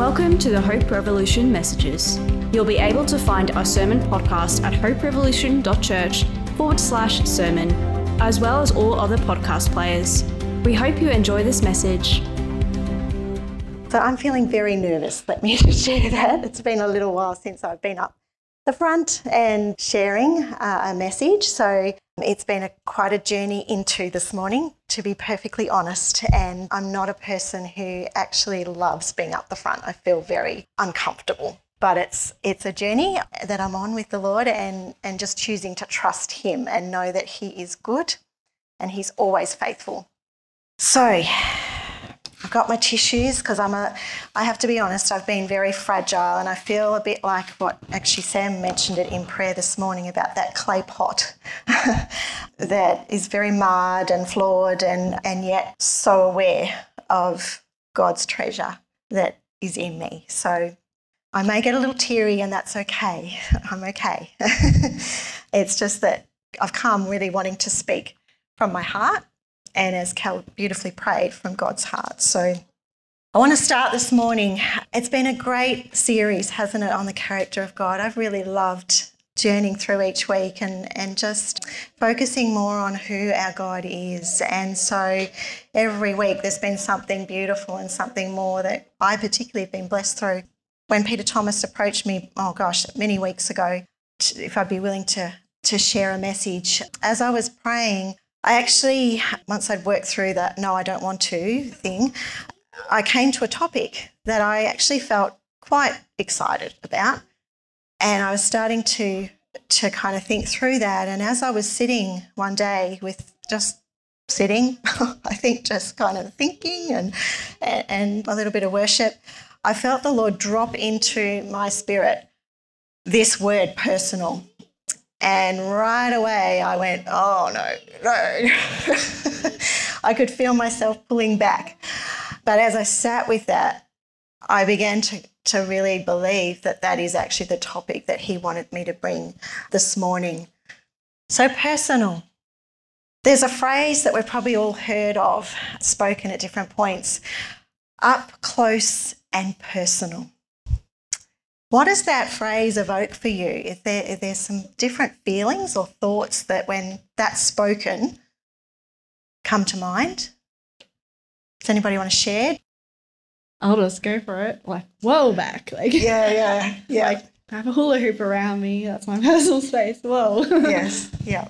Welcome to the Hope Revolution messages. You'll be able to find our sermon podcast at hoperevolution.church/sermon, as well as all other podcast players. We hope you enjoy this message. So I'm feeling very nervous, let me share that. It's been a little while since I've been up the front and sharing a message. So it's been quite a journey into this morning, to be perfectly honest. And I'm not a person who actually loves being up the front. I feel very uncomfortable. But it's a journey that I'm on with the Lord and just choosing to trust Him and know that He is good and He's always faithful. So I've got my tissues because I have to be honest, I've been very fragile, and I feel a bit like what actually Sam mentioned it in prayer this morning about that clay pot that is very marred and flawed and yet so aware of God's treasure that is in me. So I may get a little teary, and that's okay. I'm okay. It's just that I've come really wanting to speak from my heart, and as Cal beautifully prayed, from God's heart. So I want to start this morning. It's been a great series, hasn't it, on the character of God. I've really loved journeying through each week and just focusing more on who our God is. And so every week there's been something beautiful and something more that I particularly have been blessed through. When Peter Thomas approached me, many weeks ago, if I'd be willing to share a message, as I was praying, I actually, once I'd worked through that "no, I don't want to" thing, I came to a topic that I actually felt quite excited about, and I was starting to kind of think through that. And as I was sitting one day with just sitting, I think just kind of thinking and a little bit of worship, I felt the Lord drop into my spirit this word "personal." And right away I went, oh, no. I could feel myself pulling back. But as I sat with that, I began to really believe that is actually the topic that He wanted me to bring this morning. So personal. There's a phrase that we've probably all heard of, spoken at different points: up close and personal. What does that phrase evoke for you? Is there some different feelings or thoughts that, when that's spoken, come to mind? Does anybody want to share? I'll just go for it. Like, whoa, back. Like, yeah. Like, I have a hula hoop around me. That's my personal space. Whoa. Yes. Yeah.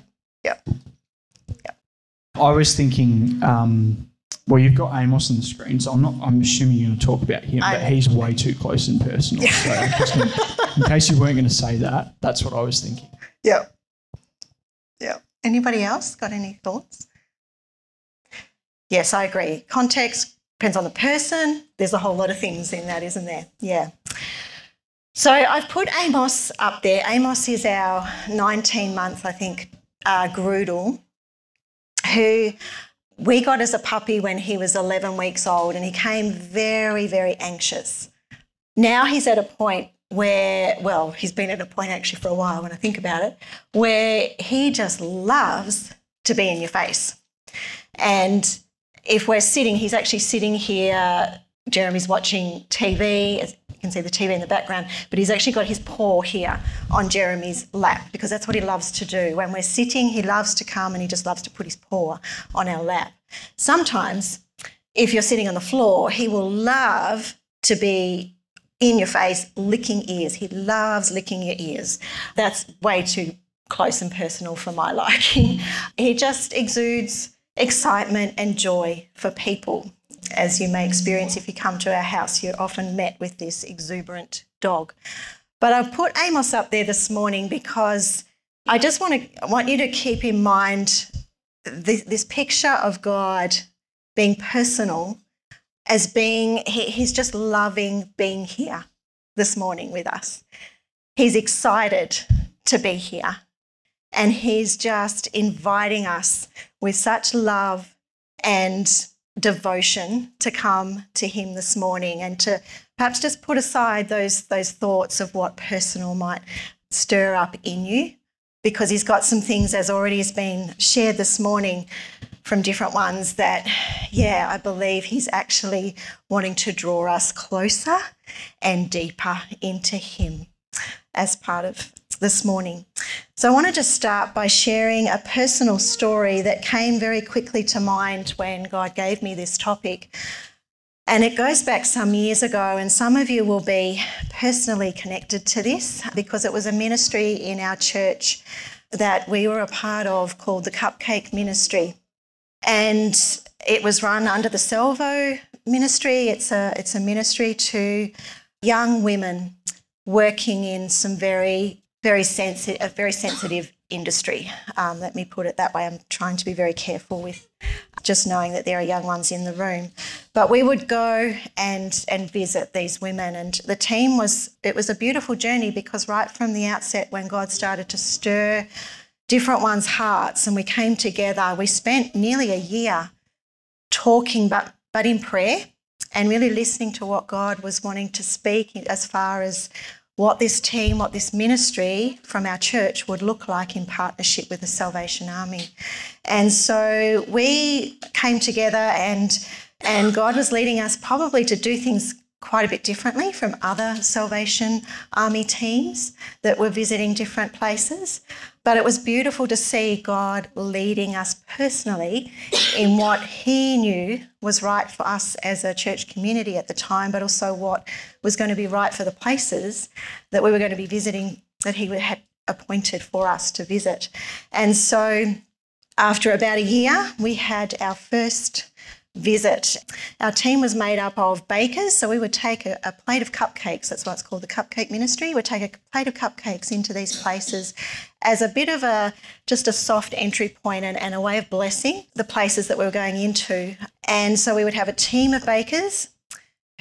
I was thinking, well, you've got Amos on the screen, so I'm assuming you're going to talk about him, but he's way too close and personal. So I'm just going to, in case you weren't going to say that, that's what I was thinking. Yeah. Anybody else got any thoughts? Yes, I agree. Context depends on the person. There's a whole lot of things in that, isn't there? Yeah. So I've put Amos up there. Amos is our 19-month, I think, Groodle, who we got as a puppy when he was 11 weeks old, and he came very, very anxious. Now he's at a point where, well, he's been at a point actually for a while when I think about it, where he just loves to be in your face. And if we're sitting, he's actually sitting here, Jeremy's watching TV, as you can see the TV in the background, but he's actually got his paw here on Jeremy's lap because that's what he loves to do. When we're sitting, he loves to come and he just loves to put his paw on our lap. Sometimes if you're sitting on the floor, he will love to be in your face, licking ears. He loves licking your ears. That's way too close and personal for my liking. He just exudes excitement and joy for people. As you may experience if you come to our house, you're often met with this exuberant dog. But I've put Amos up there this morning because I just want you to keep in mind this picture of God being personal as being, He's just loving being here this morning with us. He's excited to be here, and He's just inviting us with such love and devotion to come to Him this morning and to perhaps just put aside those thoughts of what personal might stir up in you, because He's got some things, as already has been shared this morning, from different ones that, yeah, I believe he's actually wanting to draw us closer and deeper into him as part of this morning. So I wanted to start by sharing a personal story that came very quickly to mind when God gave me this topic. And it goes back some years ago, and some of you will be personally connected to this because it was a ministry in our church that we were a part of called the Cupcake Ministry. And it was run under the Salvo Ministry. It's a ministry to young women working in some very sensitive industry. Let me put it that way. I'm trying to be very careful with just knowing that there are young ones in the room. But we would go and visit these women, and the team it was a beautiful journey because right from the outset when God started to stir different ones' hearts and we came together, we spent nearly a year talking but in prayer and really listening to what God was wanting to speak as far as what this ministry from our church would look like in partnership with the Salvation Army. And so we came together and God was leading us probably to do things quite a bit differently from other Salvation Army teams that were visiting different places. But it was beautiful to see God leading us personally in what he knew was right for us as a church community at the time, but also what was going to be right for the places that we were going to be visiting that he had appointed for us to visit. And so after about a year, we had our first visit. Our team was made up of bakers, so we would take a plate of cupcakes. That's why it's called the Cupcake Ministry. We'd take a plate of cupcakes into these places as a bit of just a soft entry point and a way of blessing the places that we were going into. And so we would have a team of bakers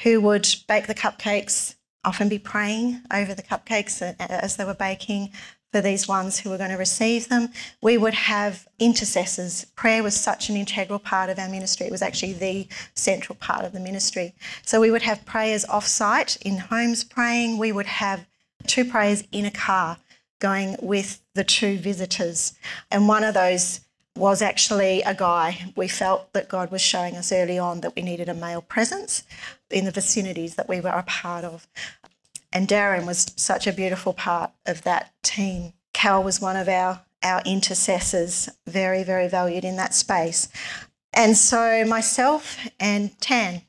who would bake the cupcakes, often be praying over the cupcakes as they were baking for these ones who were going to receive them. We would have intercessors. Prayer was such an integral part of our ministry. It was actually the central part of the ministry. So we would have prayers off-site in homes praying. We would have two prayers in a car going with the two visitors. And one of those was actually a guy. We felt that God was showing us early on that we needed a male presence in the vicinities that we were a part of. And Darren was such a beautiful part of that team. Cal was one of our intercessors, very, very valued in that space. And so myself and Tan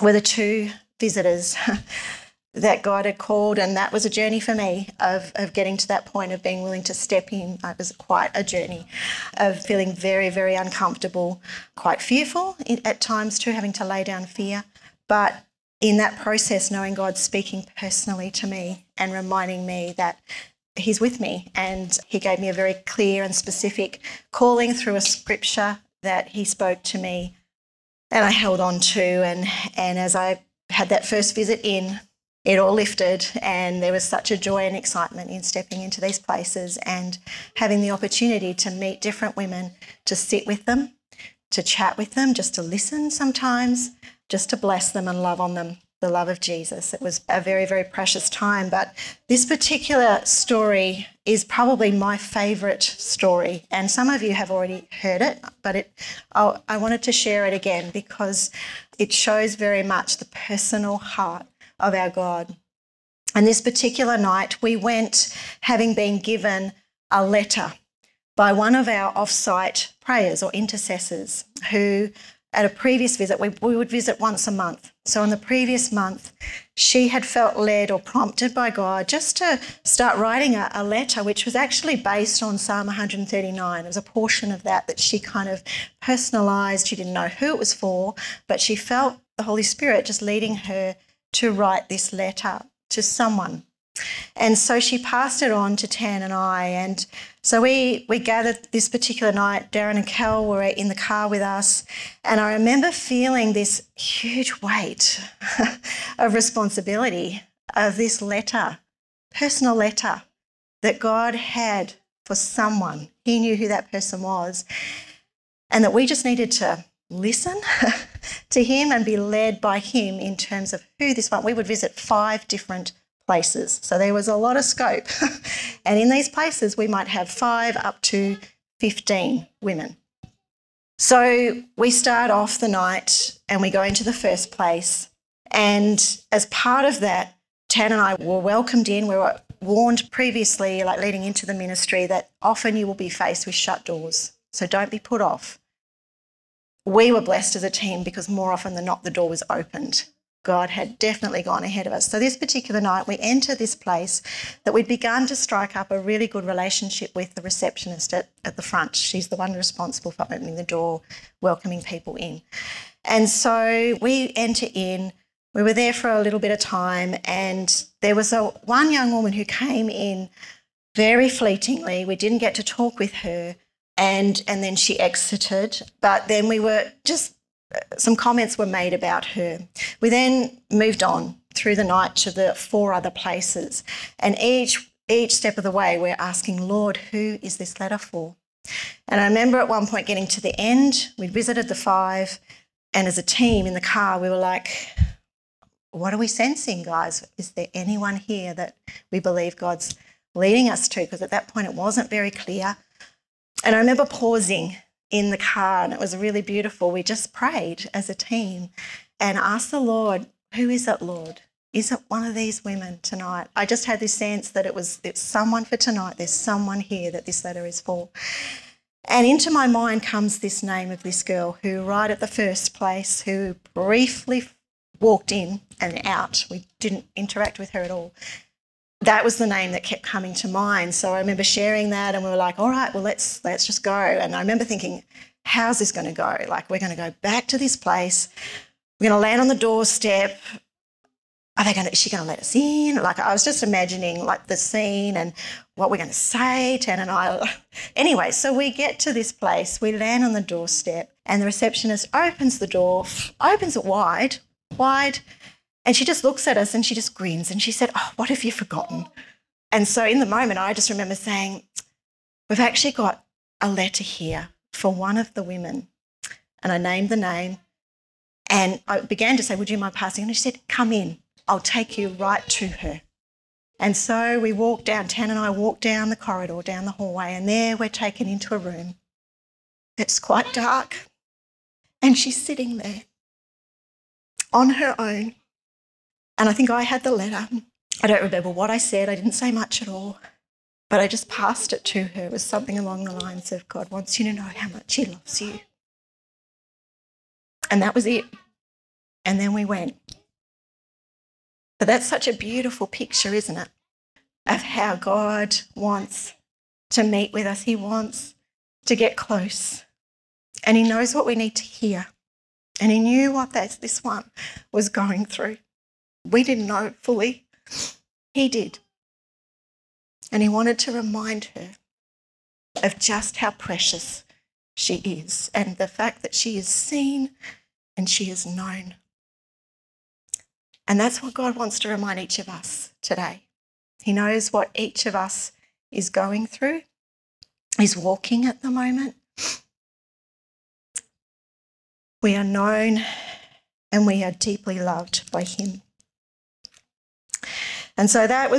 were the two visitors that God had called, and that was a journey for me of getting to that point of being willing to step in. It was quite a journey of feeling very, very uncomfortable, quite fearful at times too, having to lay down fear. But in that process, knowing God speaking personally to me and reminding me that he's with me, and he gave me a very clear and specific calling through a scripture that he spoke to me and I held on to. And as I had that first visit in, it all lifted, and there was such a joy and excitement in stepping into these places and having the opportunity to meet different women, to sit with them, to chat with them, just to listen sometimes, just to bless them and love on them, the love of Jesus. It was a very, very precious time. But this particular story is probably my favourite story. And some of you have already heard it, but I wanted to share it again because it shows very much the personal heart of our God. And this particular night, we went having been given a letter by one of our off-site prayers or intercessors who, at a previous visit, we would visit once a month. So on the previous month, she had felt led or prompted by God just to start writing a letter, which was actually based on Psalm 139. It was a portion of that she kind of personalised. She didn't know who it was for, but she felt the Holy Spirit just leading her to write this letter to someone. And so she passed it on to Tan and I. And so we gathered this particular night. Darren and Cal were in the car with us. And I remember feeling this huge weight of responsibility of this letter, personal letter that God had for someone. He knew who that person was. And that we just needed to listen to him and be led by him in terms of who this one. We would visit 5 different places. So there was a lot of scope. And in these places, we might have 5 up to 15 women. So we start off the night and we go into the first place. And as part of that, Tan and I were welcomed in. We were warned previously, like leading into the ministry, that often you will be faced with shut doors. So don't be put off. We were blessed as a team because more often than not, the door was opened. God had definitely gone ahead of us. So this particular night, we enter this place that we'd begun to strike up a really good relationship with the receptionist at the front. She's the one responsible for opening the door, welcoming people in. And so we enter in. We were there for a little bit of time, and there was one young woman who came in very fleetingly. We didn't get to talk with her, and then she exited. But then we were just... some comments were made about her. We then moved on through the night to the four other places, and each step of the way we're asking, Lord, who is this letter for? And I remember at one point getting to the end, we visited the five, and as a team in the car we were like, what are we sensing, guys? Is there anyone here that we believe God's leading us to? Because at that point it wasn't very clear. And I remember pausing in the car, and it was really beautiful. We just prayed as a team and asked the Lord, who is it, Lord? Is it one of these women tonight? I just had this sense that it's someone for tonight. There's someone here that this letter is for. And into my mind comes this name of this girl who right at the first place, who briefly walked in and out. We didn't interact with her at all. That was the name that kept coming to mind. So I remember sharing that, and we were like, all right, well, let's just go. And I remember thinking, how's this going to go? Like, we're going to go back to this place. We're going to land on the doorstep. Is she going to let us in? Like, I was just imagining, like, the scene and what we're going to say, Tan and I. Anyway, so we get to this place. We land on the doorstep, and the receptionist opens the door, opens it wide, and she just looks at us and she just grins and she said, oh, what have you forgotten? And so in the moment, I just remember saying, we've actually got a letter here for one of the women. And I named the name, and I began to say, would you mind passing? And she said, come in, I'll take you right to her. And so we walked down, Tan and I walked down the corridor, down the hallway, and there we're taken into a room. It's quite dark, and she's sitting there on her own. And I think I had the letter. I don't remember what I said. I didn't say much at all, but I just passed it to her. It was something along the lines of, God wants you to know how much he loves you. And that was it. And then we went. But that's such a beautiful picture, isn't it, of how God wants to meet with us. He wants to get close, and he knows what we need to hear. And he knew what this one was going through. We didn't know fully. He did. And he wanted to remind her of just how precious she is, and the fact that she is seen and she is known. And that's what God wants to remind each of us today. He knows what each of us is going through, is walking at the moment. We are known and we are deeply loved by him. And so that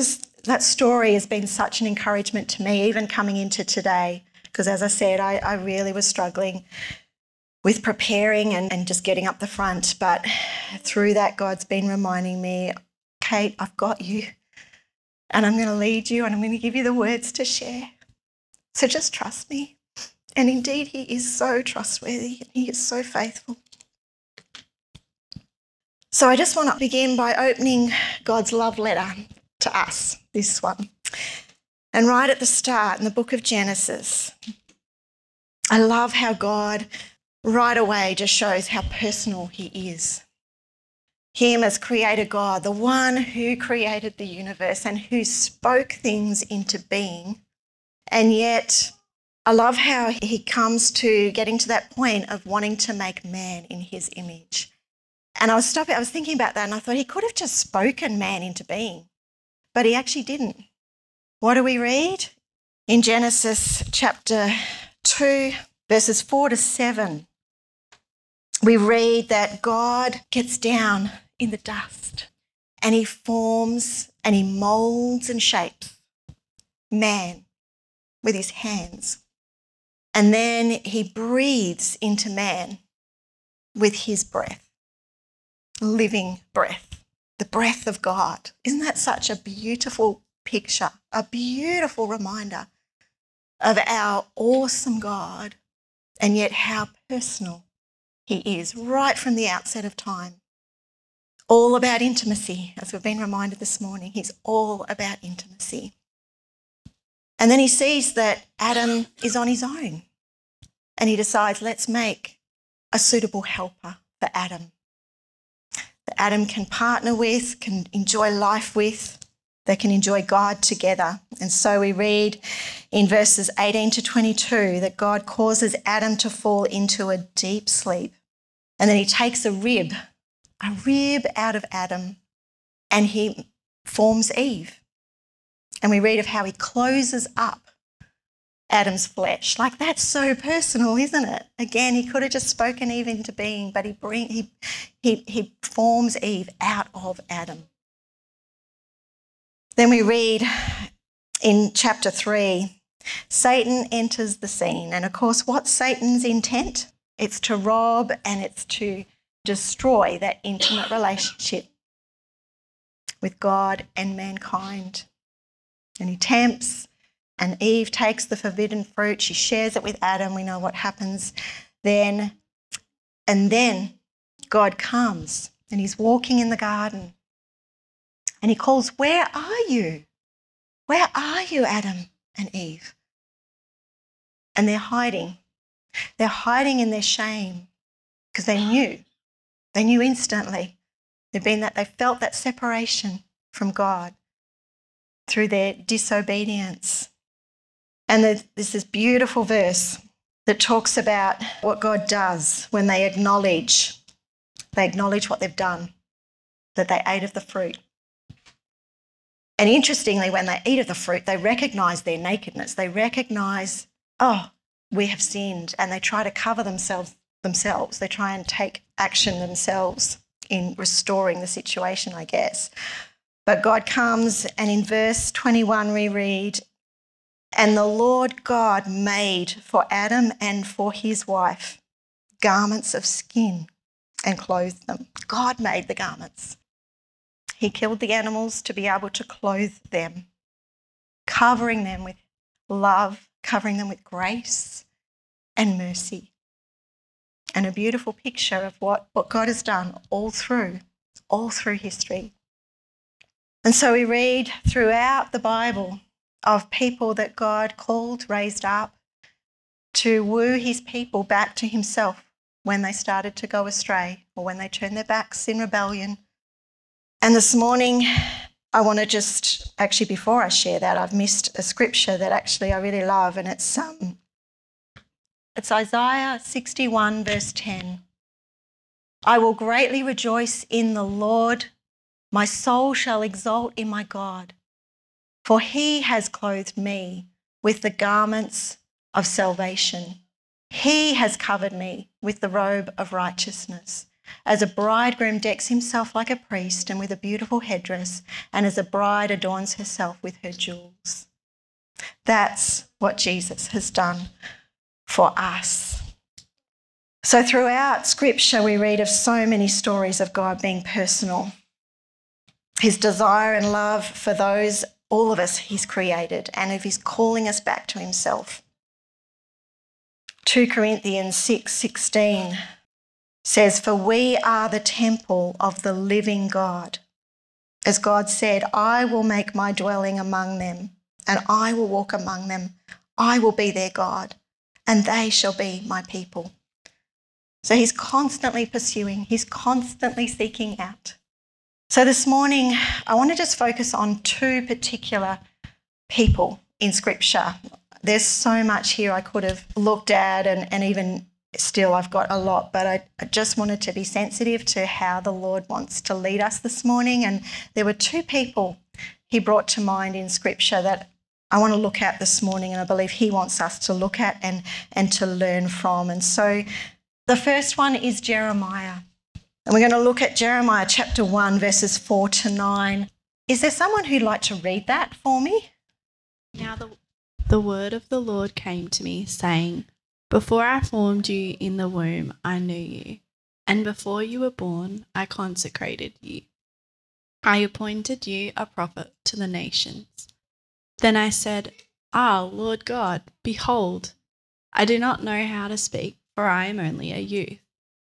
story has been such an encouragement to me, even coming into today, because as I said, I really was struggling with preparing and just getting up the front. But through that, God's been reminding me, Kate, I've got you, and I'm going to lead you, and I'm going to give you the words to share. So just trust me. And indeed, he is so trustworthy, and he is so faithful. So I just want to begin by opening God's love letter to us, this one. And right at the start in the book of Genesis, I love how God right away just shows how personal he is. Him as creator God, the one who created the universe and who spoke things into being. And yet I love how he comes to getting to that point of wanting to make man in his image. And I was thinking about that, and I thought he could have just spoken man into being, but he actually didn't. What do we read? In Genesis chapter 2, verses 4-7, we read that God gets down in the dust and he forms and he molds and shapes man with his hands. And then he breathes into man with his breath, living breath, the breath of God. Isn't that such a beautiful picture, a beautiful reminder of our awesome God and yet how personal he is right from the outset of time? All about intimacy, as we've been reminded this morning. He's all about intimacy. And then he sees that Adam is on his own and he decides, let's make a suitable helper for Adam, that Adam can partner with, can enjoy life with, they can enjoy God together. And so we read in verses 18 to 22 that God causes Adam to fall into a deep sleep, and then he takes a rib out of Adam and he forms Eve. And we read of how he closes up Adam's flesh. Like, that's so personal, isn't it? Again, he could have just spoken Eve into being, but he forms Eve out of Adam. Then we read in chapter 3, Satan enters the scene. And, of course, what's Satan's intent? It's to rob and it's to destroy that intimate relationship with God and mankind. And he tempts, and Eve takes the forbidden fruit. She shares it with Adam. We know what happens then. And then God comes, and he's walking in the garden. And he calls, "Where are you? Where are you, Adam and Eve?" And they're hiding. They're hiding in their shame because they knew. They knew instantly. They felt that separation from God through their disobedience. And there's this beautiful verse that talks about what God does when they acknowledge what they've done, that they ate of the fruit. And interestingly, when they eat of the fruit, they recognise their nakedness. They recognise, oh, we have sinned, and they try to cover themselves. They try and take action themselves in restoring the situation, I guess. But God comes, and in verse 21 we read, "And the Lord God made for Adam and for his wife garments of skin and clothed them." God made the garments. He killed the animals to be able to clothe them, covering them with love, covering them with grace and mercy. And a beautiful picture of what God has done all through history. And so we read throughout the Bible of people that God called, raised up to woo his people back to himself when they started to go astray or when they turned their backs in rebellion. And this morning, I want to before I share that, I've missed a scripture that actually I really love, and it's Isaiah 61, verse 10. "I will greatly rejoice in the Lord. My soul shall exult in my God, for he has clothed me with the garments of salvation. He has covered me with the robe of righteousness. As a bridegroom decks himself like a priest and with a beautiful headdress, and as a bride adorns herself with her jewels." That's what Jesus has done for us. So throughout Scripture, we read of so many stories of God being personal. His desire and love for those, all of us, he's created, and if he's calling us back to himself. 2 Corinthians 6:16 says, "For we are the temple of the living God. As God said, I will make my dwelling among them, and I will walk among them. I will be their God, and they shall be my people." So he's constantly pursuing, he's constantly seeking out. So this morning, I want to just focus on two particular people in Scripture. There's so much here I could have looked at, and even still I've got a lot, but I just wanted to be sensitive to how the Lord wants to lead us this morning. And there were two people he brought to mind in Scripture that I want to look at this morning, and I believe he wants us to look at and to learn from. And so the first one is Jeremiah. And we're going to look at Jeremiah chapter 1, verses 4 to 9. Is there someone who'd like to read that for me? Now the word of the Lord came to me, saying, Before I formed you in the womb, I knew you, and before you were born, I consecrated you. I appointed you a prophet to the nations. Then I said, Ah, Lord God, behold, I do not know how to speak, for I am only a youth.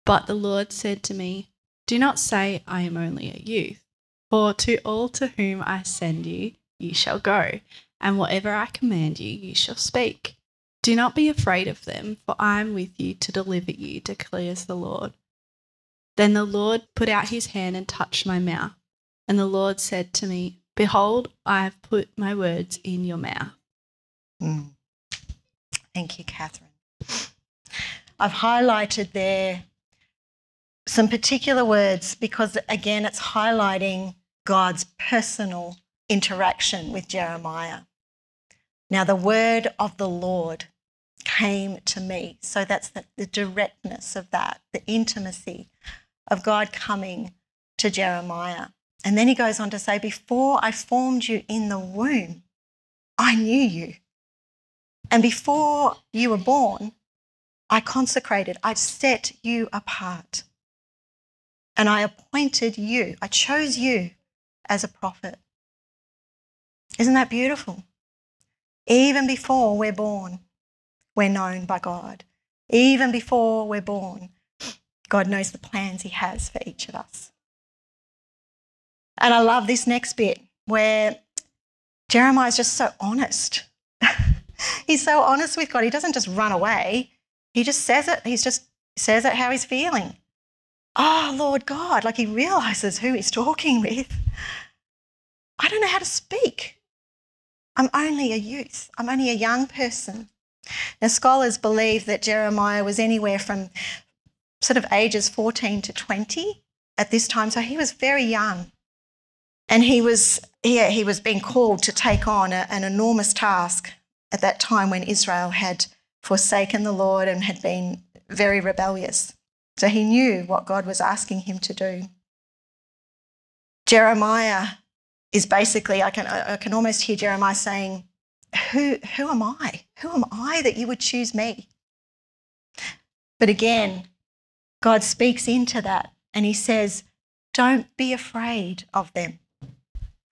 But the Lord said to me, Do not say, I am only a youth, for to all to whom I send you, you shall go, and whatever I command you, you shall speak. Do not be afraid of them, for I am with you to deliver you, declares the Lord. Then the Lord put out his hand and touched my mouth. And the Lord said to me, Behold, I have put my words in your mouth. Mm. Thank you, Catherine. I've highlighted there some particular words because, again, it's highlighting God's personal interaction with Jeremiah. Now, the word of the Lord came to me. So that's the directness of that, the intimacy of God coming to Jeremiah. And then he goes on to say, Before I formed you in the womb, I knew you. And before you were born, I consecrated, I set you apart. And I appointed you, I chose you as a prophet. Isn't that beautiful? Even before we're born, we're known by God. Even before we're born, God knows the plans he has for each of us. And I love this next bit where Jeremiah's just so honest. He's so honest with God. He doesn't just run away. He just says it. He just says it how he's feeling. Oh, Lord God, like he realises who he's talking with. I don't know how to speak. I'm only a youth. I'm only a young person. Now, scholars believe that Jeremiah was anywhere from sort of ages 14 to 20 at this time, so he was very young. And he was being called to take on an enormous task at that time when Israel had forsaken the Lord and had been very rebellious. So he knew what God was asking him to do. Jeremiah is basically, I can almost hear Jeremiah saying, Who am I? Who am I that you would choose me? But again, God speaks into that and he says, Don't be afraid of them,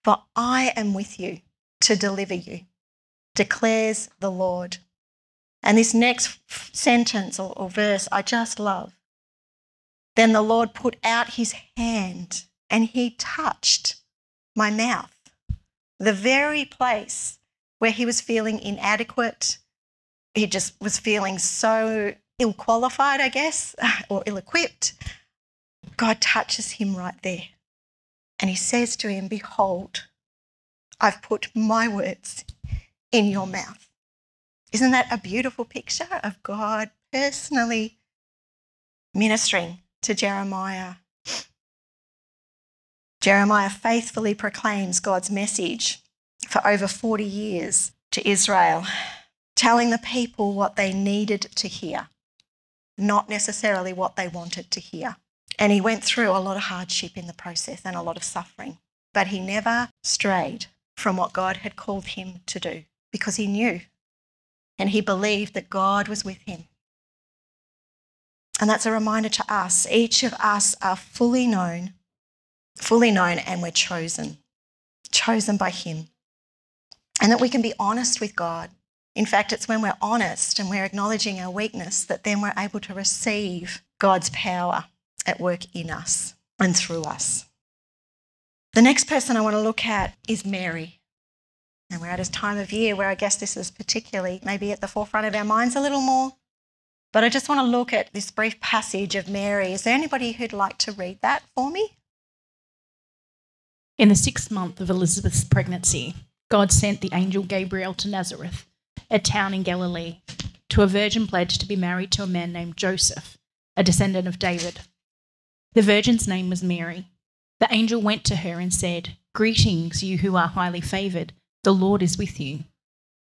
for I am with you to deliver you, declares the Lord. And this next sentence or verse I just love. Then the Lord put out his hand and he touched my mouth, the very place where he was feeling inadequate. He just was feeling so ill-qualified, I guess, or ill-equipped. God touches him right there and he says to him, Behold, I've put my words in your mouth. Isn't that a beautiful picture of God personally ministering to Jeremiah? Jeremiah faithfully proclaims God's message for over 40 years to Israel, telling the people what they needed to hear, not necessarily what they wanted to hear. And he went through a lot of hardship in the process and a lot of suffering, but he never strayed from what God had called him to do because he knew and he believed that God was with him. And that's a reminder to us. Each of us are fully known, and we're chosen by him. And that we can be honest with God. In fact, it's when we're honest and we're acknowledging our weakness that then we're able to receive God's power at work in us and through us. The next person I want to look at is Mary. And we're at a time of year where I guess this is particularly maybe at the forefront of our minds a little more. But I just want to look at this brief passage of Mary. Is there anybody who'd like to read that for me? In the 6th month of Elizabeth's pregnancy, God sent the angel Gabriel to Nazareth, a town in Galilee, to a virgin pledged to be married to a man named Joseph, a descendant of David. The virgin's name was Mary. The angel went to her and said, Greetings, you who are highly favoured. The Lord is with you.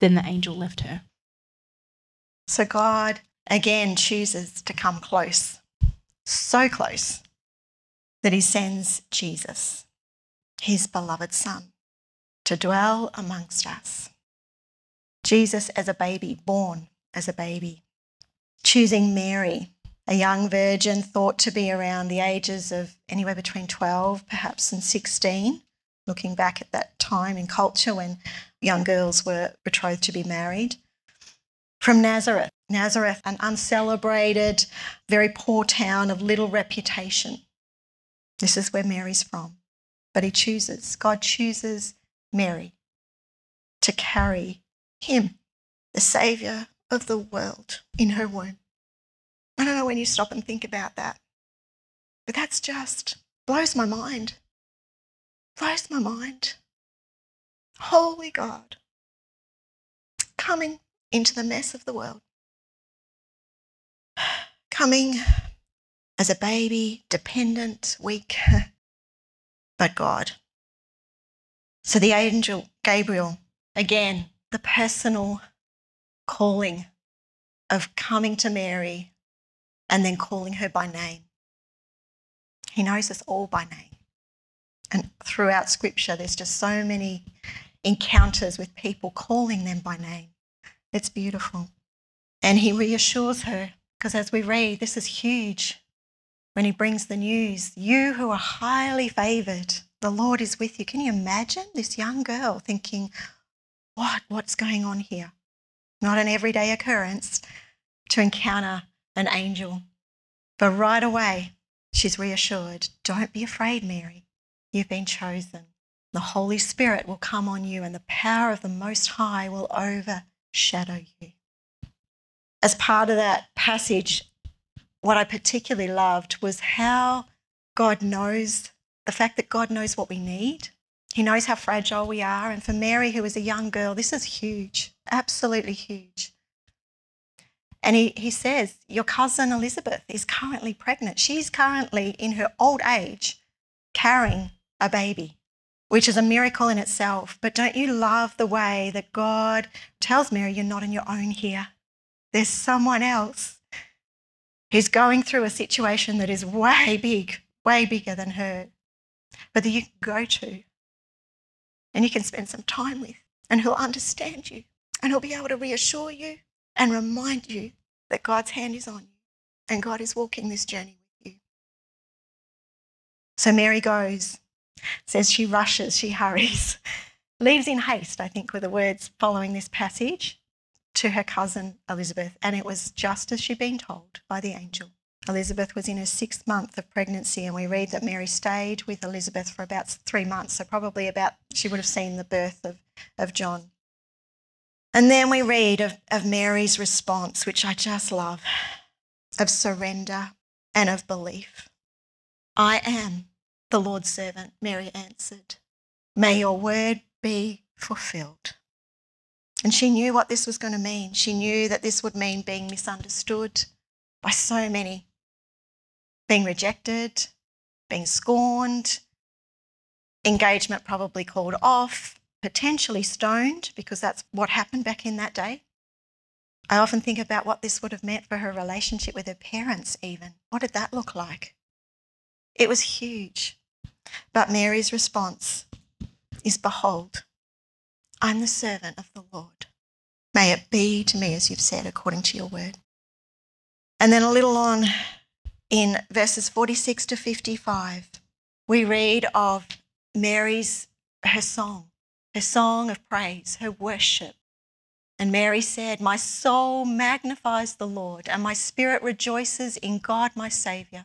Then the angel left her. So God again chooses to come close, so close that he sends Jesus, his beloved son, to dwell amongst us. Jesus as a baby, born as a baby, choosing Mary, a young virgin thought to be around the ages of anywhere between 12 perhaps and 16, looking back at that time in culture when young girls were betrothed to be married, from Nazareth. Nazareth, an uncelebrated, very poor town of little reputation. This is where Mary's from. But God chooses Mary to carry him, the Saviour of the world, in her womb. I don't know when you stop and think about that, but that's just blows my mind. Blows my mind. Holy God, coming into the mess of the world, coming as a baby, dependent, weak, but God. So the angel Gabriel, again, the personal calling of coming to Mary and then calling her by name. He knows us all by name. And throughout Scripture, there's just so many encounters with people calling them by name. It's beautiful. And he reassures her, because as we read, this is huge. When he brings the news, you who are highly favoured, the Lord is with you. Can you imagine this young girl thinking, what's going on here? Not an everyday occurrence to encounter an angel. But right away, she's reassured, don't be afraid, Mary. You've been chosen. The Holy Spirit will come on you and the power of the Most High will overshadow you. As part of that passage, what I particularly loved was how God knows, the fact that God knows what we need. He knows how fragile we are. And for Mary, who was a young girl, this is huge, absolutely huge. And he says, your cousin Elizabeth is currently pregnant. She's currently in her old age carrying a baby, which is a miracle in itself. But don't you love the way that God tells Mary, you're not on your own here. There's someone else who's going through a situation that is way big, way bigger than her, but that you can go to and you can spend some time with, and who'll understand you and who'll be able to reassure you and remind you that God's hand is on you and God is walking this journey with you. So Mary goes, says she rushes, she hurries, leaves in haste, I think were the words following this passage, to her cousin Elizabeth, and it was just as she'd been told by the angel. Elizabeth was in her 6th month of pregnancy, and we read that Mary stayed with Elizabeth for about 3 months, so probably about she would have seen the birth of John. And then we read of Mary's response, which I just love, of surrender and of belief. I am the Lord's servant, Mary answered. May your word be fulfilled. And she knew what this was going to mean. She knew that this would mean being misunderstood by so many, being rejected, being scorned, engagement probably called off, potentially stoned, because that's what happened back in that day. I often think about what this would have meant for her relationship with her parents even. What did that look like? It was huge. But Mary's response is, behold, I'm the servant of the Lord. May it be to me as you've said, according to your word. And then a little on in verses 46 to 55, we read of Mary's, her song of praise, her worship, And Mary said, "My soul magnifies the Lord, and my spirit rejoices in God my Saviour,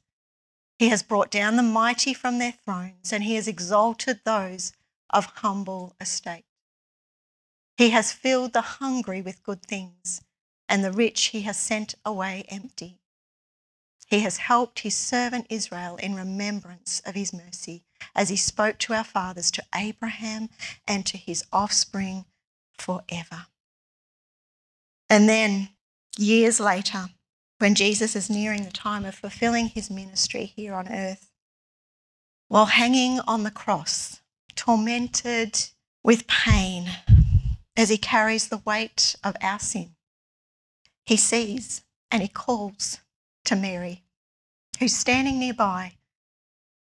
He has brought down the mighty from their thrones, and he has exalted those of humble estate. He has filled the hungry with good things, and the rich he has sent away empty. He has helped his servant Israel in remembrance of his mercy, as he spoke to our fathers, to Abraham and to his offspring forever." And then years later, when Jesus is nearing the time of fulfilling his ministry here on earth, while hanging on the cross, tormented with pain, as he carries the weight of our sin, he sees and he calls to Mary, who's standing nearby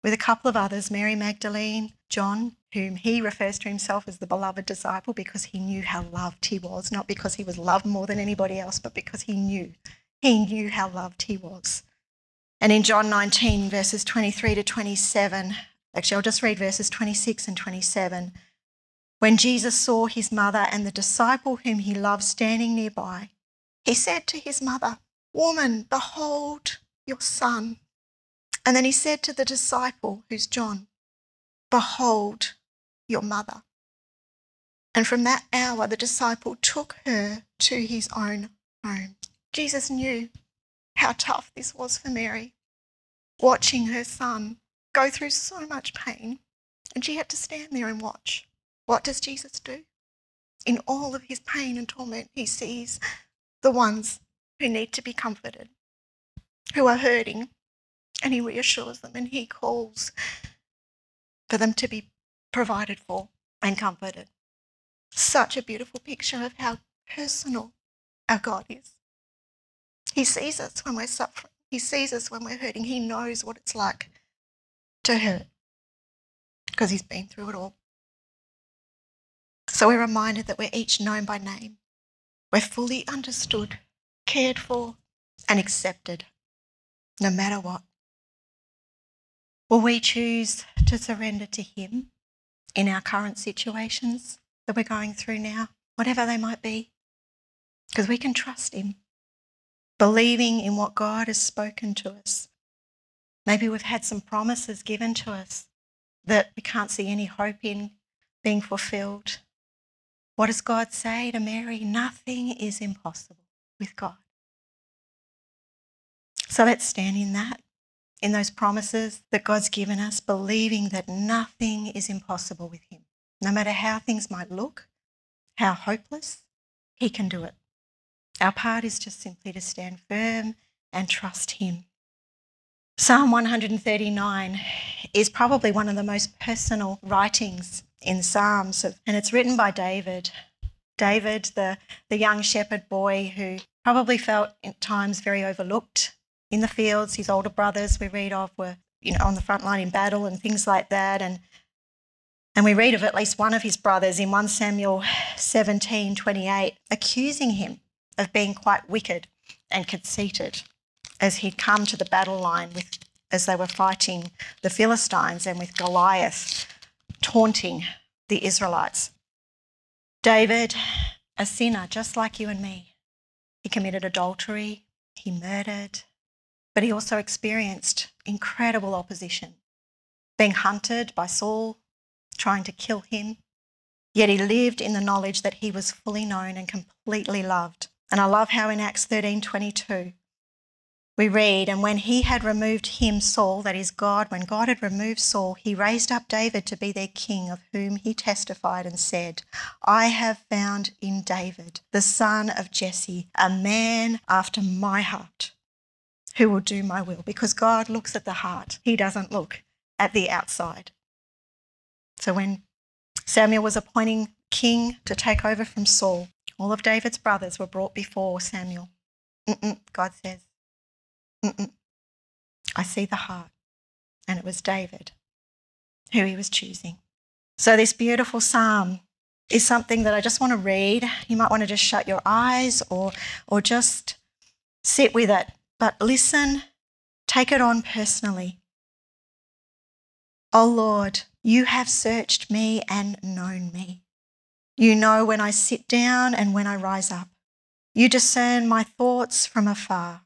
with a couple of others, Mary Magdalene, John, whom he refers to himself as the beloved disciple because he knew how loved he was, not because he was loved more than anybody else, but because he knew how loved he was. And in John 19, verses 23 to 27, actually I'll just read verses 26 and 27, "When Jesus saw his mother and the disciple whom he loved standing nearby, he said to his mother, 'Woman, behold your son.' And then he said to the disciple, who's John, 'Behold your mother.' And from that hour, the disciple took her to his own home." Jesus knew how tough this was for Mary, watching her son go through so much pain, and she had to stand there and watch. What does Jesus do? In all of his pain and torment, he sees the ones who need to be comforted, who are hurting, and he reassures them and he calls for them to be provided for and comforted. Such a beautiful picture of how personal our God is. He sees us when we're suffering. He sees us when we're hurting. He knows what it's like to hurt because he's been through it all. So we're reminded that we're each known by name. We're fully understood, cared for, and accepted, no matter what. Will we choose to surrender to him in our current situations that we're going through now, whatever they might be? Because we can trust him, believing in what God has spoken to us. Maybe we've had some promises given to us that we can't see any hope in being fulfilled. What does God say to Mary? Nothing is impossible with God. So let's stand in that, in those promises that God's given us, believing that nothing is impossible with him. No matter how things might look, how hopeless, he can do it. Our part is just simply to stand firm and trust him. Psalm 139 is probably one of the most personal writings in Psalms, and it's written by David. David, the young shepherd boy who probably felt at times very overlooked in the fields. His older brothers we read of were, on the front line in battle and things like that. And we read of at least one of his brothers in 1 Samuel 17:28 accusing him of being quite wicked and conceited as he'd come to the battle line as they were fighting the Philistines and with Goliath, taunting the Israelites. David, a sinner just like you and me, he committed adultery, he murdered, but he also experienced incredible opposition, being hunted by Saul, trying to kill him, yet he lived in the knowledge that he was fully known and completely loved. And I love how in Acts 13:22 we read, "And when he had removed him, Saul," that is God, when God had removed Saul, "he raised up David to be their king, of whom he testified and said, 'I have found in David, the son of Jesse, a man after my heart, who will do my will.'" Because God looks at the heart. He doesn't look at the outside. So when Samuel was appointing king to take over from Saul, all of David's brothers were brought before Samuel. God says, I see the heart. And it was David who he was choosing. So this beautiful psalm is something that I just want to read. You might want to just shut your eyes or just sit with it. But listen, take it on personally. O Lord, you have searched me and known me. You know when I sit down and when I rise up. You discern my thoughts from afar.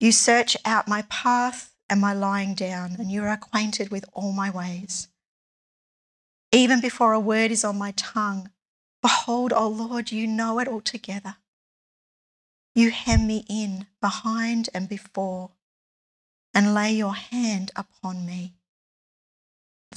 You search out my path and my lying down, and you are acquainted with all my ways. Even before a word is on my tongue, behold, O Lord, you know it altogether. You hem me in behind and before, and lay your hand upon me.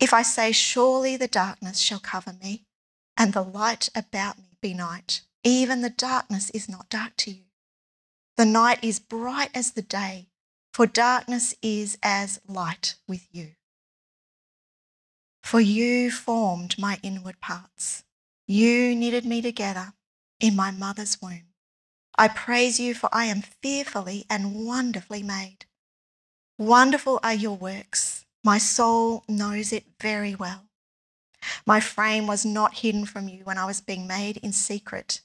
If I say, surely the darkness shall cover me, and the light about me be night, even the darkness is not dark to you. The night is bright as the day, for darkness is as light with you. For you formed my inward parts. You knitted me together in my mother's womb. I praise you, for I am fearfully and wonderfully made. Wonderful are your works. My soul knows it very well. My frame was not hidden from you when I was being made in secret,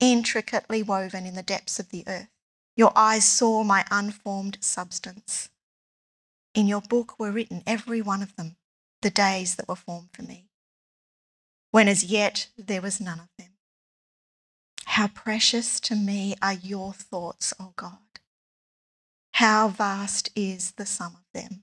intricately woven in the depths of the earth. Your eyes saw my unformed substance. In your book were written, every one of them, the days that were formed for me, when as yet there was none of them. How precious to me are your thoughts, O God. How vast is the sum of them.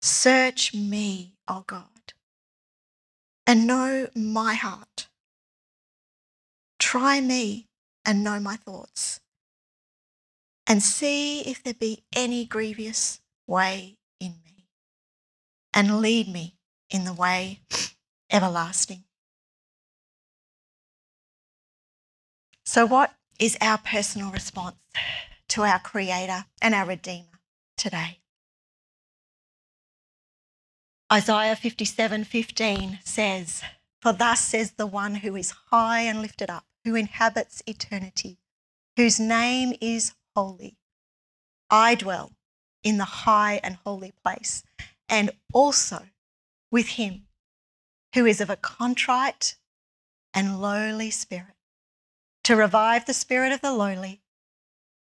Search me, O God, and know my heart. Try me and know my thoughts, and see if there be any grievous way in me. And lead me in the way everlasting. So what is our personal response to our Creator and our Redeemer today? Isaiah 57:15 says, for thus says the one who is high and lifted up, who inhabits eternity, whose name is holy. I dwell in the high and holy place, and also with him who is of a contrite and lowly spirit, to revive the spirit of the lowly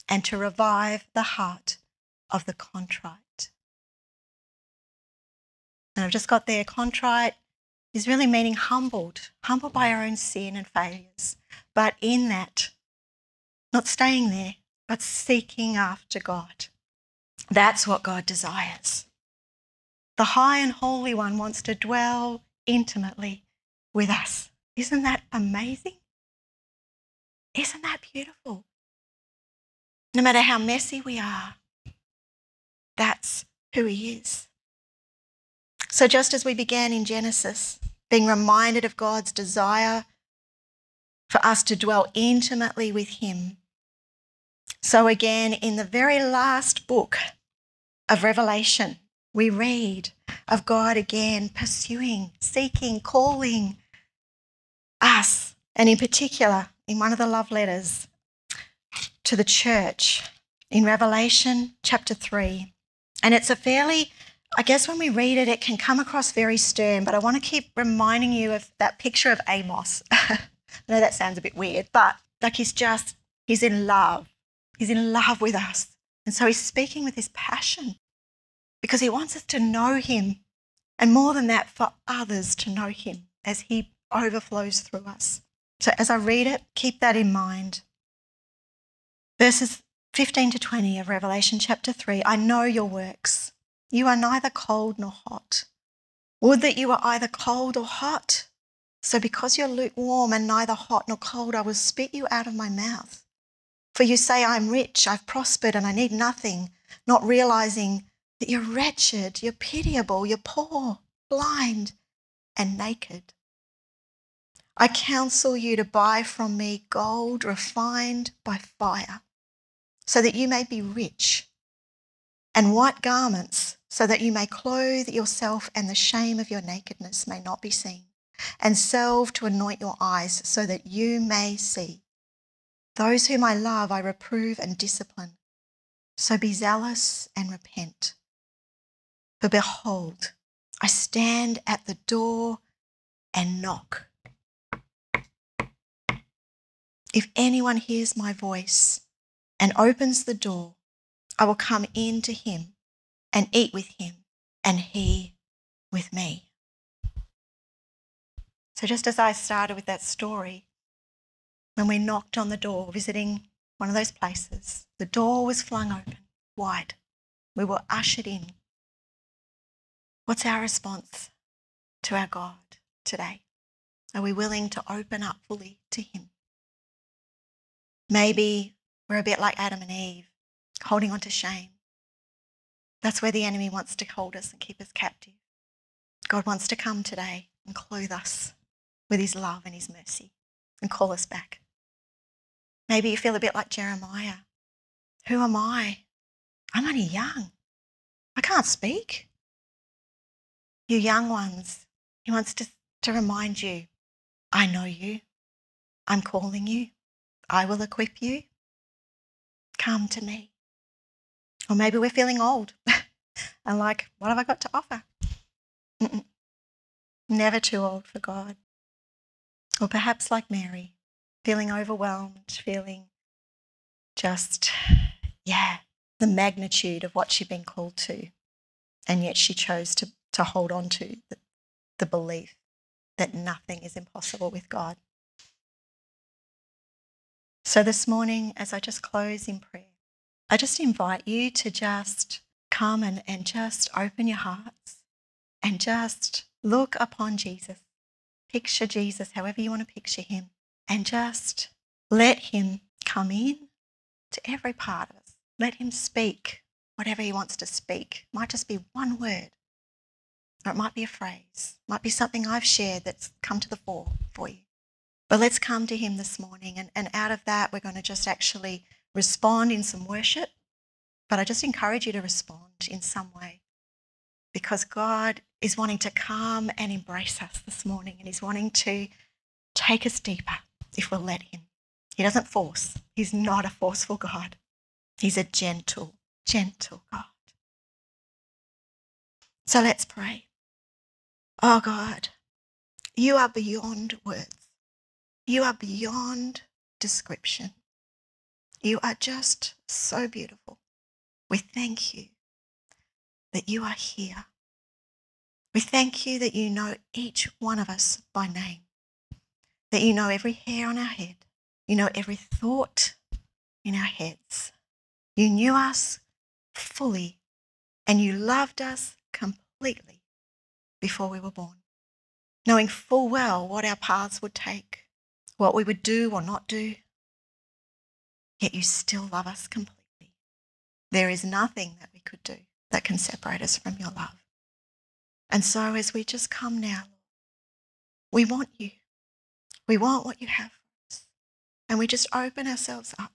and to revive the heart of the contrite. And I've just got there, contrite is really meaning humbled by our own sin and failures, but in that, not staying there, but seeking after God. That's what God desires. The high and holy one wants to dwell intimately with us. Isn't that amazing? Isn't that beautiful? No matter how messy we are, that's who he is. So just as we began in Genesis, being reminded of God's desire for us to dwell intimately with him, so again in the very last book of Revelation, we read of God again pursuing, seeking, calling us, and in particular in one of the love letters to the church in Revelation chapter 3. And it's a fairly, I guess when we read it, it can come across very stern, but I want to keep reminding you of that picture of Amos. I know that sounds a bit weird, but like he's in love. He's in love with us. And so he's speaking with this passion because he wants us to know him, and more than that, for others to know him as he overflows through us. So as I read it, keep that in mind. Verses 15 to 20 of Revelation chapter 3, I know your works. You are neither cold nor hot. Would that you were either cold or hot. So because you're lukewarm and neither hot nor cold, I will spit you out of my mouth. For you say, I'm rich, I've prospered, and I need nothing, not realizing that you're wretched, you're pitiable, you're poor, blind, and naked. I counsel you to buy from me gold refined by fire, so that you may be rich, and white garments, so that you may clothe yourself and the shame of your nakedness may not be seen, and salve to anoint your eyes, so that you may see. Those whom I love, I reprove and discipline. So be zealous and repent. For behold, I stand at the door and knock. If anyone hears my voice and opens the door, I will come in to him and eat with him and he with me. So just as I started with that story, when we knocked on the door, visiting one of those places, the door was flung open wide. We were ushered in. What's our response to our God today? Are we willing to open up fully to him? Maybe we're a bit like Adam and Eve, holding on to shame. That's where the enemy wants to hold us and keep us captive. God wants to come today and clothe us with his love and his mercy and call us back. Maybe you feel a bit like Jeremiah. Who am I? I'm only young. I can't speak. You young ones, he wants to remind you, I know you. I'm calling you. I will equip you. Come to me. Or maybe we're feeling old and like, what have I got to offer? Never too old for God. Or perhaps like Mary, feeling overwhelmed, feeling just, the magnitude of what she'd been called to. And yet she chose to hold on to the belief that nothing is impossible with God. So this morning, as I just close in prayer, I just invite you to just come and just open your hearts and just look upon Jesus. Picture Jesus however you want to picture him, and just let him come in to every part of us. Let him speak whatever he wants to speak. It might just be one word, or it might be a phrase, it might be something I've shared that's come to the fore for you. But let's come to him this morning, and out of that we're going to just actually respond in some worship. But I just encourage you to respond in some way, because God is wanting to come and embrace us this morning, and he's wanting to take us deeper if we'll let him. He doesn't force. He's not a forceful God. He's a gentle, gentle God. So let's pray. Oh God, you are beyond words. You are beyond description. You are just so beautiful. We thank you that you are here. We thank you that you know each one of us by name, that you know every hair on our head, you know every thought in our heads. You knew us fully and you loved us completely before we were born, knowing full well what our paths would take, what we would do or not do, yet you still love us completely. There is nothing that we could do that can separate us from your love. And so as we just come now, we want you. We want what you have for us. And we just open ourselves up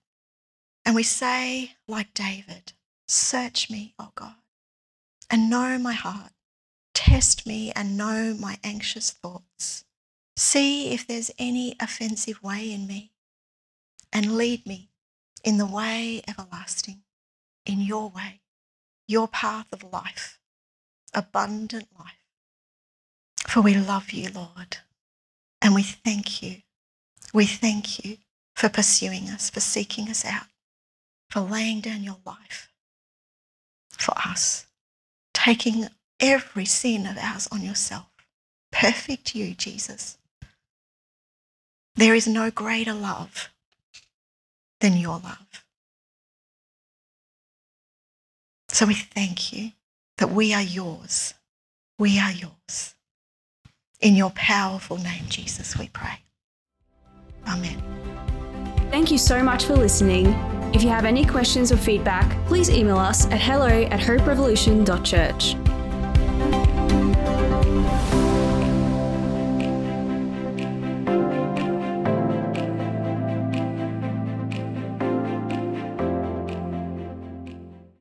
and we say, like David, search me, O God, and know my heart. Test me and know my anxious thoughts. See if there's any offensive way in me, and lead me in the way everlasting, in your way, your path of life, abundant life. For we love you, Lord, and we thank you. We thank you for pursuing us, for seeking us out, for laying down your life for us, taking every sin of ours on yourself. Perfect you, Jesus. There is no greater love than your love. So we thank you that we are yours. We are yours. In your powerful name, Jesus, we pray. Amen. Thank you so much for listening. If you have any questions or feedback, please email us at hello@hoperevolution.church.